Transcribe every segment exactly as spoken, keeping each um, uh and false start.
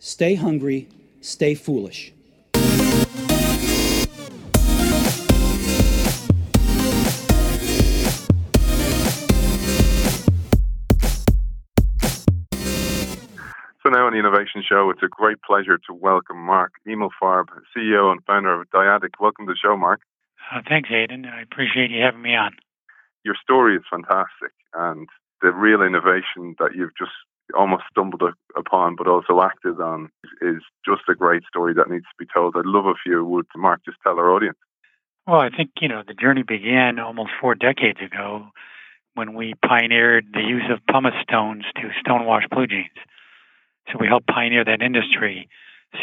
Stay hungry, stay foolish. So now on the Innovation Show, it's a great pleasure to welcome Mark Emalfarb, C E O and founder of Dyadic. Welcome to the show, Mark. Uh, thanks, Aidan. I appreciate you having me on. Your story is fantastic, and the real innovation that you've just almost stumbled upon but also acted on is just a great story that needs to be told. I'd love if you would, Mark, just tell our audience. Well, I think, you know, the journey began almost four decades ago when we pioneered the use of pumice stones to stonewash blue jeans. So we helped pioneer that industry,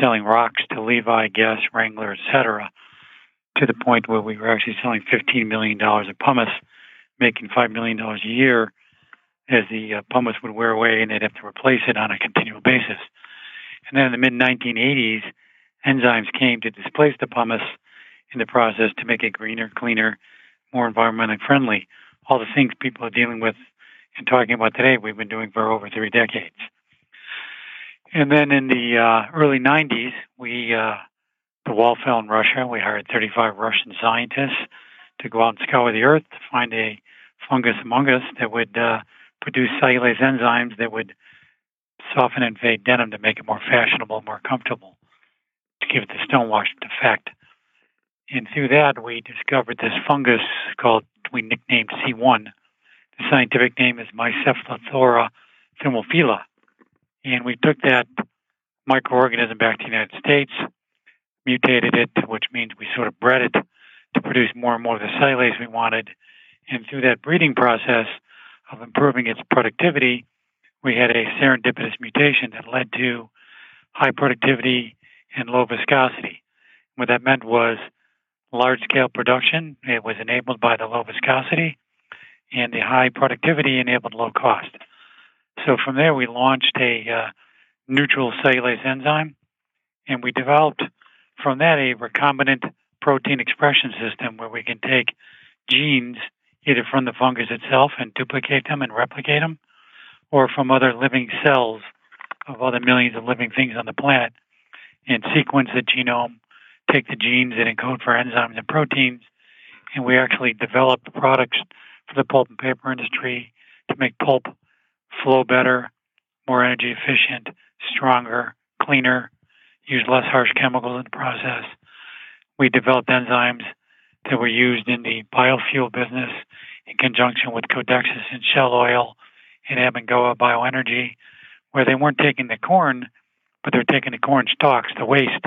selling rocks to Levi, Guess, Wrangler, et cetera, to the point where we were actually selling fifteen million dollars of pumice, making five million dollars a year as the uh, pumice would wear away and they'd have to replace it on a continual basis. And then in the mid nineteen eighties, enzymes came to displace the pumice in the process to make it greener, cleaner, more environmentally friendly. All the things people are dealing with and talking about today, we've been doing for over three decades. And then in the uh, early nineties, we uh, the wall fell in Russia. We hired thirty-five Russian scientists to go out and scour the earth to find a fungus among us that would uh, produce cellulase enzymes that would soften and fade denim to make it more fashionable, more comfortable, to give it the stonewashed effect. And through that, we discovered this fungus called, we nicknamed C one. The scientific name is Myceliophora thermophila. And we took that microorganism back to the United States, mutated it, which means we sort of bred it to produce more and more of the cellulase we wanted. And through that breeding process, of improving its productivity, we had a serendipitous mutation that led to high productivity and low viscosity. What that meant was large-scale production. It was enabled by the low viscosity, and the high productivity enabled low cost. So from there, we launched a uh, neutral cellulase enzyme, and we developed from that a recombinant protein expression system where we can take genes either from the fungus itself and duplicate them and replicate them, or from other living cells of other millions of living things on the planet and sequence the genome, take the genes that encode for enzymes and proteins, and we actually develop products for the pulp and paper industry to make pulp flow better, more energy efficient, stronger, cleaner, use less harsh chemicals in the process. We developed enzymes that were used in the biofuel business in conjunction with Codexis and Shell Oil and Abengoa Bioenergy, where they weren't taking the corn, but they're taking the corn stalks, the waste,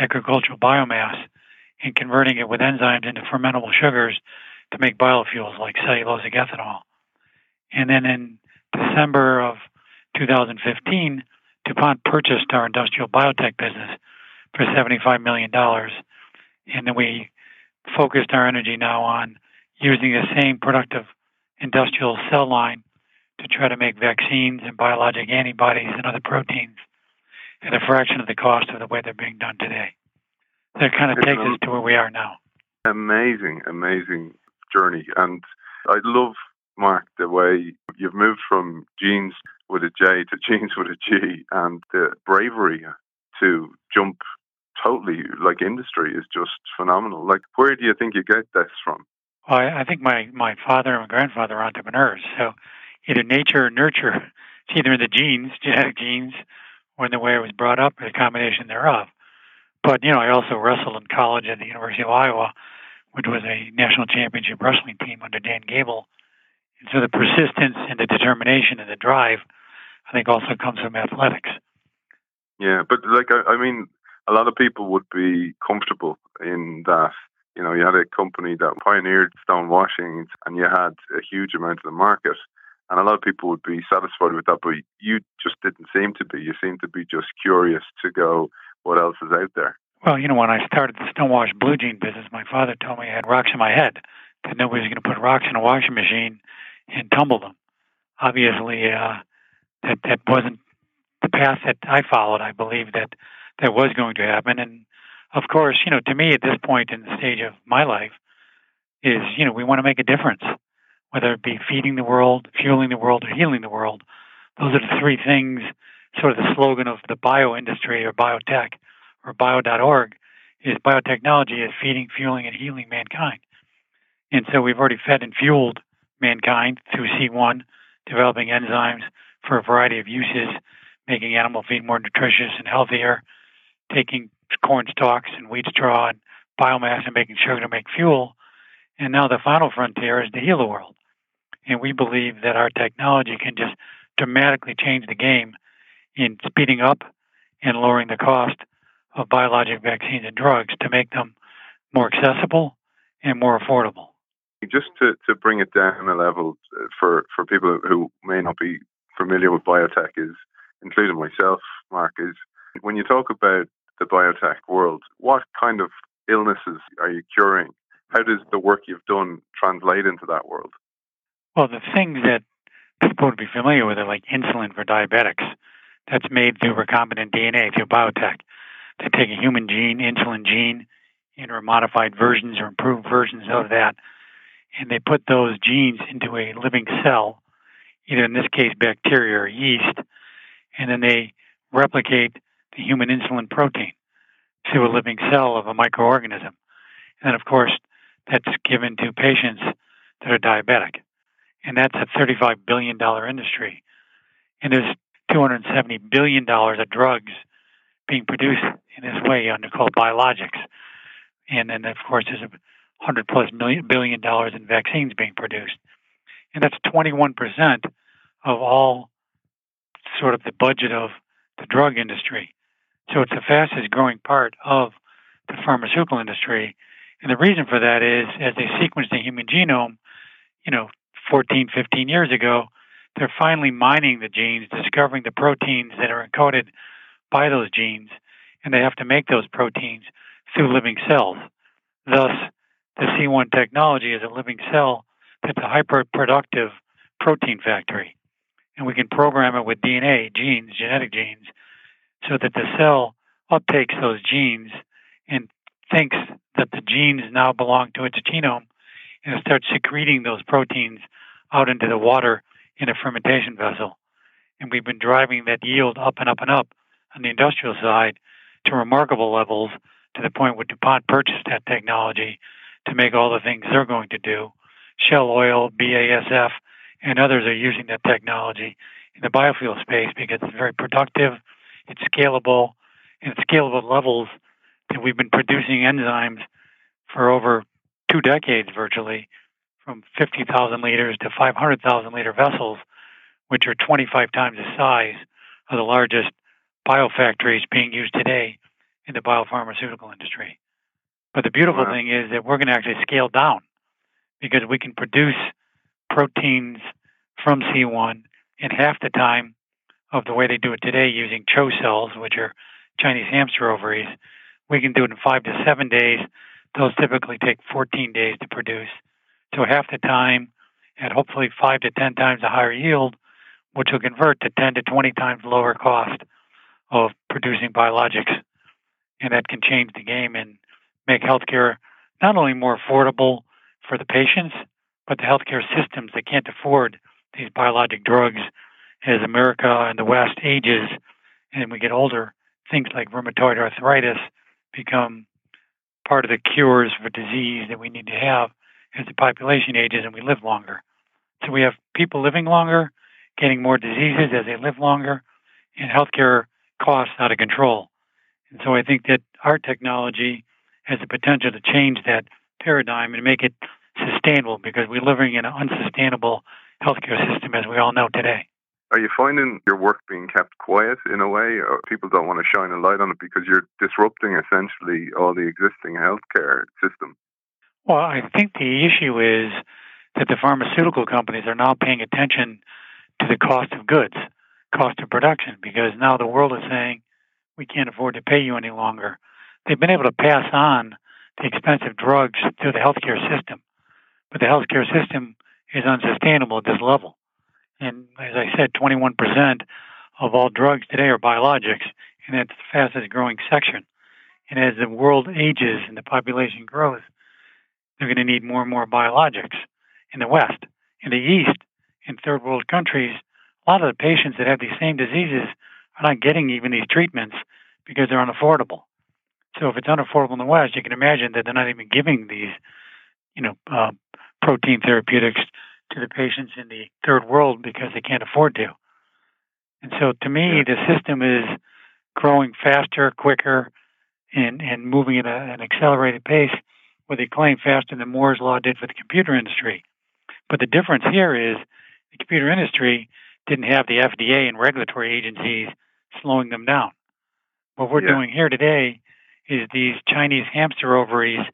agricultural biomass, and converting it with enzymes into fermentable sugars to make biofuels like cellulosic ethanol. And then in December of two thousand fifteen, DuPont purchased our industrial biotech business for seventy-five million dollars, and then we focused our energy now on using the same productive industrial cell line to try to make vaccines and biologic antibodies and other proteins at a fraction of the cost of the way they're being done today. That kind of takes us to where we are now. Amazing, amazing journey. And I love, Mark, the way you've moved from genes with a J to genes with a G, and the bravery to jump totally, like, industry is just phenomenal. Like, where do you think you get this from? Well, I, I think my, my father and my grandfather are entrepreneurs. So either nature or nurture, it's either in the genes, genetic genes, or in the way I was brought up, or the combination thereof. But, you know, I also wrestled in college at the University of Iowa, which was a national championship wrestling team under Dan Gable. And so the persistence and the determination and the drive, I think, also comes from athletics. Yeah, but, like, I, I mean... a lot of people would be comfortable in that, you know, you had a company that pioneered stone washing and you had a huge amount of the market, and a lot of people would be satisfied with that, but you just didn't seem to be. You seemed to be just curious to go, what else is out there? Well, you know, when I started the stonewash blue jean business, my father told me I had rocks in my head, that nobody was going to put rocks in a washing machine and tumble them. Obviously, uh, that, that wasn't the path that I followed. I believe that that was going to happen. And of course, you know, to me at this point in the stage of my life is, you know, we want to make a difference, whether it be feeding the world, fueling the world, or healing the world. Those are the three things sort of the slogan of the bio industry or biotech or bio dot org is biotechnology is feeding, fueling, and healing mankind. And so we've already fed and fueled mankind through C one, developing enzymes for a variety of uses, making animal feed more nutritious and healthier, taking corn stalks and wheat straw and biomass and making sugar to make fuel. And now the final frontier is to heal the world. And we believe that our technology can just dramatically change the game in speeding up and lowering the cost of biologic vaccines and drugs to make them more accessible and more affordable. Just to, to bring it down a level for, for people who may not be familiar with biotech, is, including myself, Mark, is when you talk about the biotech world, what kind of illnesses are you curing? How does the work you've done translate into that world? Well, the things that people would be familiar with are like insulin for diabetics. That's made through recombinant D N A, through biotech. They take a human gene, insulin gene, and/or modified versions or improved versions of that, and they put those genes into a living cell, either in this case bacteria or yeast, and then they replicate the human insulin protein to a living cell of a microorganism. And of course, that's given to patients that are diabetic. And that's a thirty-five billion dollars industry. And there's two hundred seventy billion dollars of drugs being produced in this way under called biologics. And then, of course, there's one hundred plus million, billion dollars in vaccines being produced. And that's twenty-one percent of all sort of the budget of the drug industry. So it's the fastest growing part of the pharmaceutical industry. And the reason for that is, as they sequenced the human genome, you know, fourteen, fifteen years ago, they're finally mining the genes, discovering the proteins that are encoded by those genes, and they have to make those proteins through living cells. Thus, the C one technology is a living cell that's a hyperproductive protein factory. And we can program it with D N A, genes, genetic genes, so that the cell uptakes those genes and thinks that the genes now belong to its genome, and it starts secreting those proteins out into the water in a fermentation vessel. And we've been driving that yield up and up and up on the industrial side to remarkable levels, to the point where DuPont purchased that technology to make all the things they're going to do. Shell Oil, B A S F, and others are using that technology in the biofuel space because it's very productive, it's scalable, and it's scalable at levels that we've been producing enzymes for over two decades virtually, from fifty thousand liters to five hundred thousand liter vessels, which are twenty-five times the size of the largest biofactories being used today in the biopharmaceutical industry. But the beautiful wow. thing is that we're going to actually scale down because we can produce proteins from C one in half the time of the way they do it today using CHO cells, which are Chinese hamster ovaries. We can do it in five to seven days. Those typically take fourteen days to produce. So half the time at hopefully five to ten times a higher yield, which will convert to ten to twenty times lower cost of producing biologics. And that can change the game and make healthcare not only more affordable for the patients, but the healthcare systems that can't afford these biologic drugs. As America and the West ages and we get older, things like rheumatoid arthritis become part of the cures for disease that we need to have as the population ages and we live longer. So we have people living longer, getting more diseases as they live longer, and healthcare costs out of control. And so I think that our technology has the potential to change that paradigm and make it sustainable, because we're living in an unsustainable healthcare system, as we all know today. Are you finding your work being kept quiet in a way, or people don't want to shine a light on it because you're disrupting essentially all the existing healthcare system? Well, I think the issue is that the pharmaceutical companies are now paying attention to the cost of goods, cost of production, because now the world is saying, we can't afford to pay you any longer. They've been able to pass on the expensive drugs to the healthcare system, but the healthcare system is unsustainable at this level. And as I said, twenty-one percent of all drugs today are biologics, and that's the fastest growing section. And as the world ages and the population grows, they're going to need more and more biologics in the West. In the East, in third world countries, a lot of the patients that have these same diseases are not getting even these treatments because they're unaffordable. So if it's unaffordable in the West, you can imagine that they're not even giving these, you know, uh, protein therapeutics to the patients in the third world because they can't afford to. And so to me, the system is growing faster, quicker, and, and moving at a, an accelerated pace where they claim faster than Moore's Law did for the computer industry. But the difference here is the computer industry didn't have the F D A and regulatory agencies slowing them down. What we're yeah. doing here today is these Chinese hamster ovaries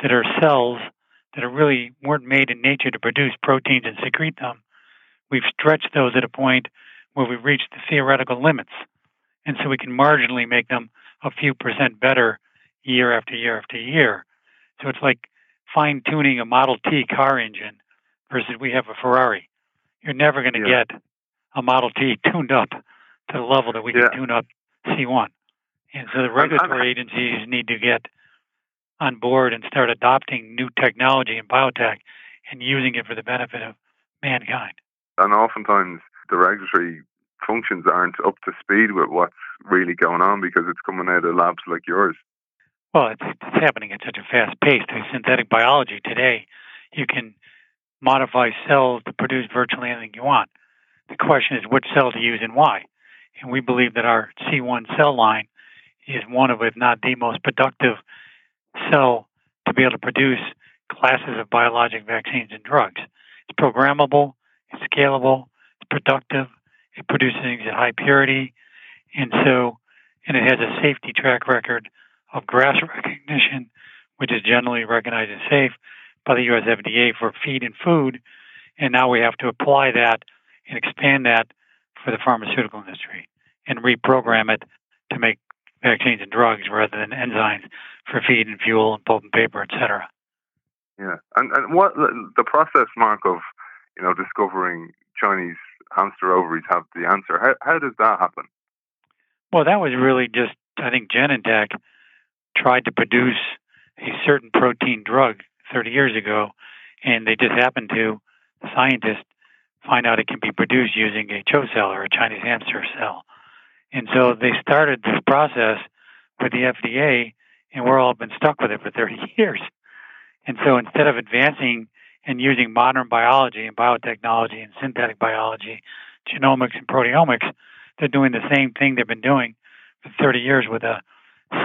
that are cells that are really weren't made in nature to produce proteins and secrete them. We've stretched those at a point where we've reached the theoretical limits. And so we can marginally make them a few percent better year after year after year. So it's like fine-tuning a Model T car engine versus we have a Ferrari. You're never going to yeah. get a Model T tuned up to the level that we yeah. can tune up C one. And so the regulatory agencies need to get on board and start adopting new technology in biotech and using it for the benefit of mankind. And oftentimes the regulatory functions aren't up to speed with what's really going on because it's coming out of labs like yours. Well, it's, it's happening at such a fast pace. There's synthetic biology today. You can modify cells to produce virtually anything you want. The question is which cell to use and why. And we believe that our C one cell line is one of, if not the most productive cell to be able to produce classes of biologic vaccines and drugs. It's programmable, it's scalable, it's productive, it produces things at high purity, and so, and it has a safety track record of grass recognition, which is generally recognized as safe by the U S F D A for feed and food, and now we have to apply that and expand that for the pharmaceutical industry and reprogram it to make vaccines and drugs rather than enzymes for feed and fuel and pulp and paper, et cetera. Yeah. And, and what the process, Mark, of, you know, discovering Chinese hamster ovaries have the answer. How, how does that happen? Well, that was really just, I think Genentech tried to produce a certain protein drug thirty years ago, and they just happened to, the scientists, find out it can be produced using a CHO cell or a Chinese hamster cell. And so they started this process with the F D A, and we're all been stuck with it for thirty years. And so instead of advancing and using modern biology and biotechnology and synthetic biology, genomics and proteomics, they're doing the same thing they've been doing for thirty years with a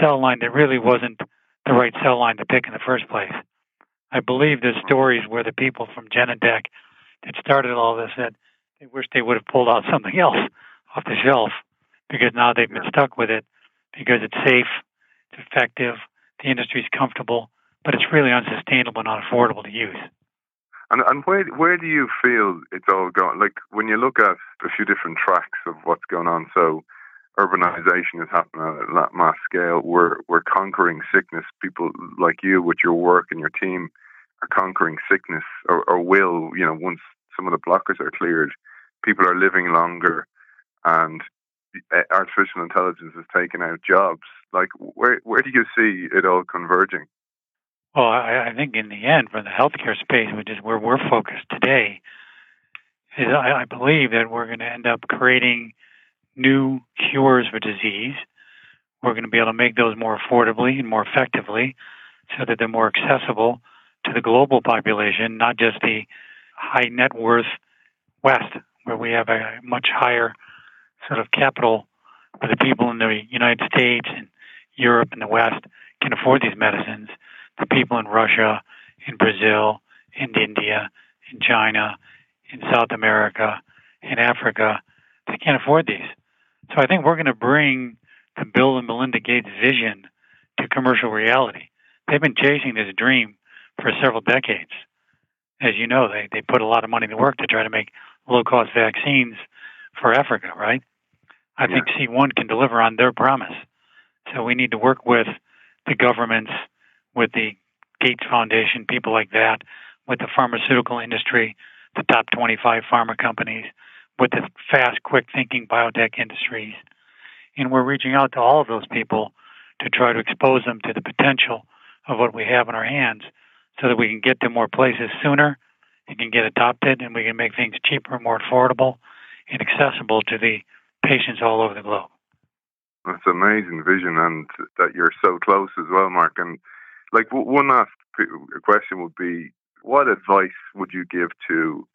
cell line that really wasn't the right cell line to pick in the first place. I believe there's stories where the people from Genentech that started all this said they wish they would have pulled out something else off the shelf because now they've been stuck with it because it's safe, it's effective, the industry's comfortable, but it's really unsustainable and unaffordable to use. And, and where where do you feel it's all going? Like, when you look at a few different tracks of what's going on, so urbanization is happening at a mass scale. We're, we're conquering sickness. People like you with your work and your team are conquering sickness, or, or will, you know, once some of the blockers are cleared. People are living longer, and artificial intelligence is taking out jobs. Like, where where do you see it all converging? Well, I, I think in the end, for the healthcare space, which is where we're focused today, is I, I believe that we're going to end up creating new cures for disease. We're going to be able to make those more affordably and more effectively so that they're more accessible to the global population, not just the high net worth West, where we have a much higher sort of capital for the people in the United States and Europe and the West can afford these medicines. The people in Russia, in Brazil, in India, in China, in South America, in Africa, they can't afford these. So I think we're going to bring the Bill and Melinda Gates vision to commercial reality. They've been chasing this dream for several decades. As you know, they, they put a lot of money to work to try to make low-cost vaccines for Africa, right? I yeah. think C one can deliver on their promise. So we need to work with the governments, with the Gates Foundation, people like that, with the pharmaceutical industry, the top twenty-five pharma companies, with the fast, quick-thinking biotech industries. And we're reaching out to all of those people to try to expose them to the potential of what we have in our hands so that we can get to more places sooner, it can get adopted, and we can make things cheaper, more affordable, and accessible to the patients all over the globe. It's an amazing vision, and that you're so close as well, Mark. And like one last question would be, what advice would you give to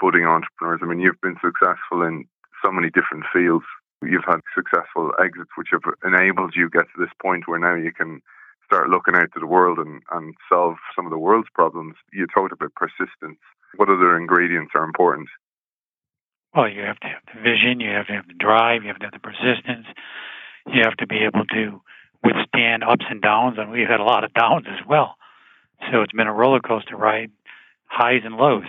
budding entrepreneurs? I mean, you've been successful in so many different fields. You've had successful exits which have enabled you get to this point where now you can start looking out to the world and, and solve some of the world's problems. You talked about persistence. What other ingredients are important? Well, you have to have the vision, you have to have the drive, you have to have the persistence, you have to be able to withstand ups and downs, and we've had a lot of downs as well. So it's been a roller coaster ride, highs and lows,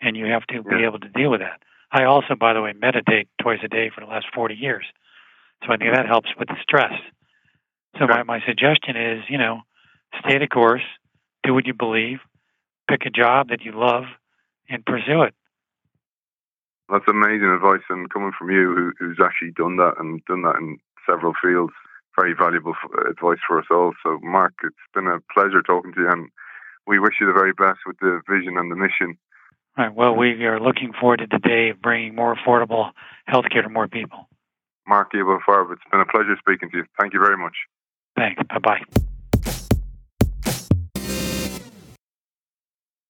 and you have to be able to deal with that. I also, by the way, meditate twice a day for the last forty years. So I think that helps with the stress. So my, my suggestion is, you know, stay the course, do what you believe, pick a job that you love, and pursue it. That's amazing advice, and coming from you, who, who's actually done that and done that in several fields, very valuable advice for us all. So, Mark, it's been a pleasure talking to you, and we wish you the very best with the vision and the mission. All right. Well, we are looking forward to the day of bringing more affordable healthcare to more people. Mark Emalfarb, it's been a pleasure speaking to you. Thank you very much. Thanks. Bye-bye.